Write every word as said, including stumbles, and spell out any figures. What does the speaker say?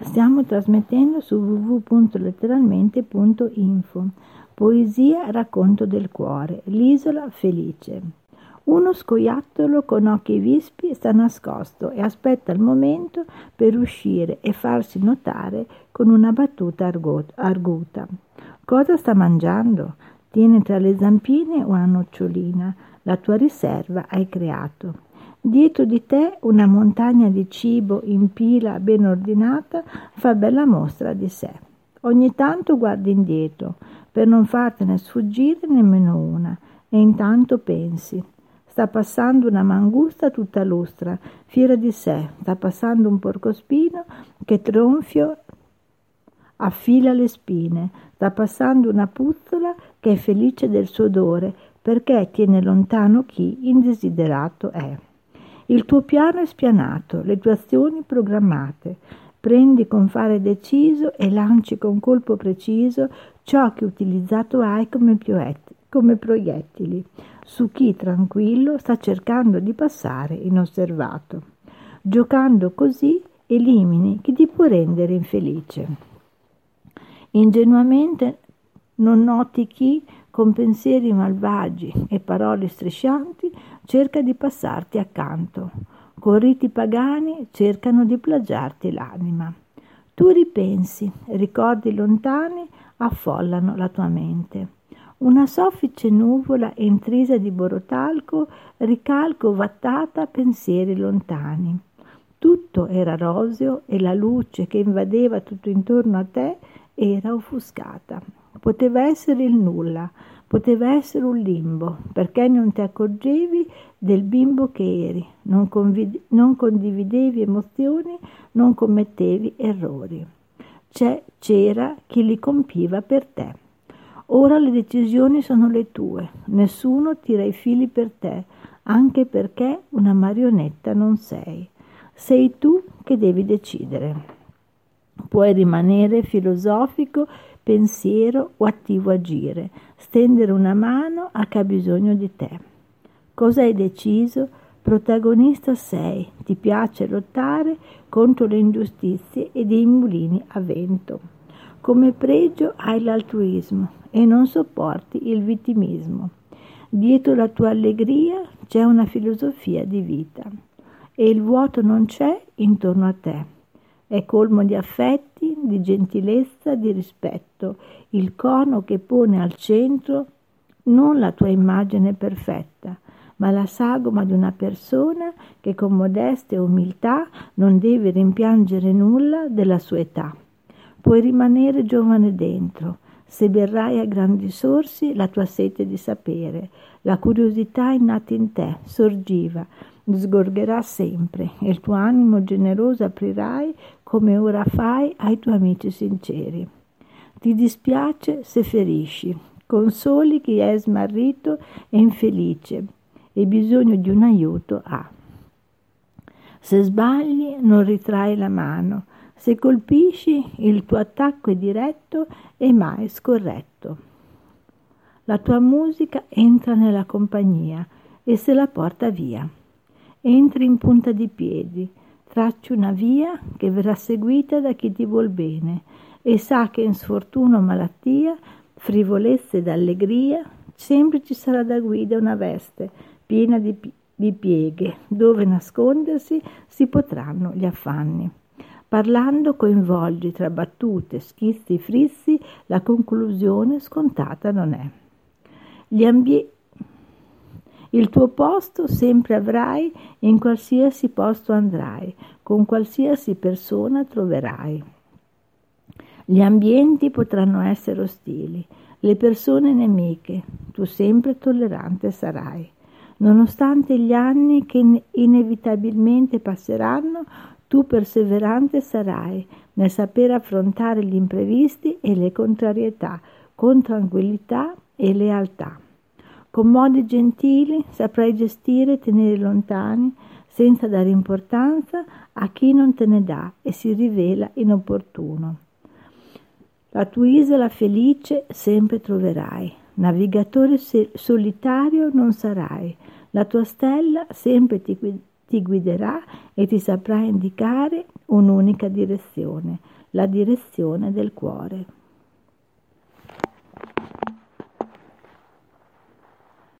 Stiamo trasmettendo su w w w punto letteralmente punto info. Poesia, racconto del cuore, l'isola felice. Uno scoiattolo con occhi vispi sta nascosto e aspetta il momento per uscire e farsi notare con una battuta arguta. Cosa sta mangiando? Tieni tra le zampine una nocciolina, la tua riserva hai creato. Dietro di te una montagna di cibo in pila ben ordinata fa bella mostra di sé. Ogni tanto guardi indietro, per non fartene sfuggire nemmeno una, e intanto pensi. Sta passando una mangusta tutta lustra, fiera di sé, sta passando un porcospino che tronfio affila le spine, sta passando una puzzola che è felice del suo odore, perché tiene lontano chi indesiderato è. Il tuo piano è spianato, le tue azioni programmate. Prendi con fare deciso e lanci con colpo preciso ciò che utilizzato hai come, pioetti, come proiettili, su chi tranquillo sta cercando di passare inosservato. Giocando così elimini chi ti può rendere infelice. Ingenuamente non noti chi, con pensieri malvagi e parole striscianti, cerca di passarti accanto. Con riti pagani cercano di plagiarti l'anima. Tu ripensi, ricordi lontani affollano la tua mente. Una soffice nuvola intrisa di borotalco ricalca ovattata pensieri lontani. Tutto era roseo e la luce che invadeva tutto intorno a te era offuscata. Poteva essere il nulla, poteva essere un limbo, perché non ti accorgevi del bimbo che eri, non, convid- non condividevi emozioni, non commettevi errori. C'è, c'era chi li compiva per te. Ora le decisioni sono le tue, nessuno tira i fili per te, anche perché una marionetta non sei. Sei tu che devi decidere. Puoi rimanere filosofico, pensiero o attivo agire, stendere una mano a chi ha bisogno di te. Cosa hai deciso? Protagonista sei, ti piace lottare contro le ingiustizie e dei mulini a vento. Come pregio hai l'altruismo e non sopporti il vittimismo. Dietro la tua allegria c'è una filosofia di vita e il vuoto non c'è intorno a te. È colmo di affetti, di gentilezza, di rispetto, il cono che pone al centro non la tua immagine perfetta, ma la sagoma di una persona che con modestia e umiltà non deve rimpiangere nulla della sua età. Puoi rimanere giovane dentro, se berrai a grandi sorsi la tua sete di sapere, la curiosità innata in te, sorgiva, sgorgerà sempre e il tuo animo generoso aprirai come ora fai ai tuoi amici sinceri. Ti dispiace se ferisci, consoli chi è smarrito e infelice e bisogno di un aiuto ha. Se sbagli non ritrai la mano, se colpisci il tuo attacco è diretto e mai scorretto. La tua musica entra nella compagnia e se la porta via. Entri in punta di piedi, tracci una via che verrà seguita da chi ti vuol bene e sa che in sfortuna o malattia, frivolezza ed allegria, sempre ci sarà da guida una veste piena di, pi- di pieghe, dove nascondersi si potranno gli affanni. Parlando coinvolgi tra battute, schizzi, frissi, la conclusione scontata non è. Gli ambienti Il tuo posto sempre avrai, in qualsiasi posto andrai, con qualsiasi persona troverai. Gli ambienti potranno essere ostili, le persone nemiche, tu sempre tollerante sarai. Nonostante gli anni che inevitabilmente passeranno, tu perseverante sarai nel saper affrontare gli imprevisti e le contrarietà, con tranquillità e lealtà. Con modi gentili saprai gestire e tenere lontani, senza dare importanza a chi non te ne dà e si rivela inopportuno. La tua isola felice sempre troverai, navigatore solitario non sarai, la tua stella sempre ti, ti ti guiderà e ti saprà indicare un'unica direzione, la direzione del cuore.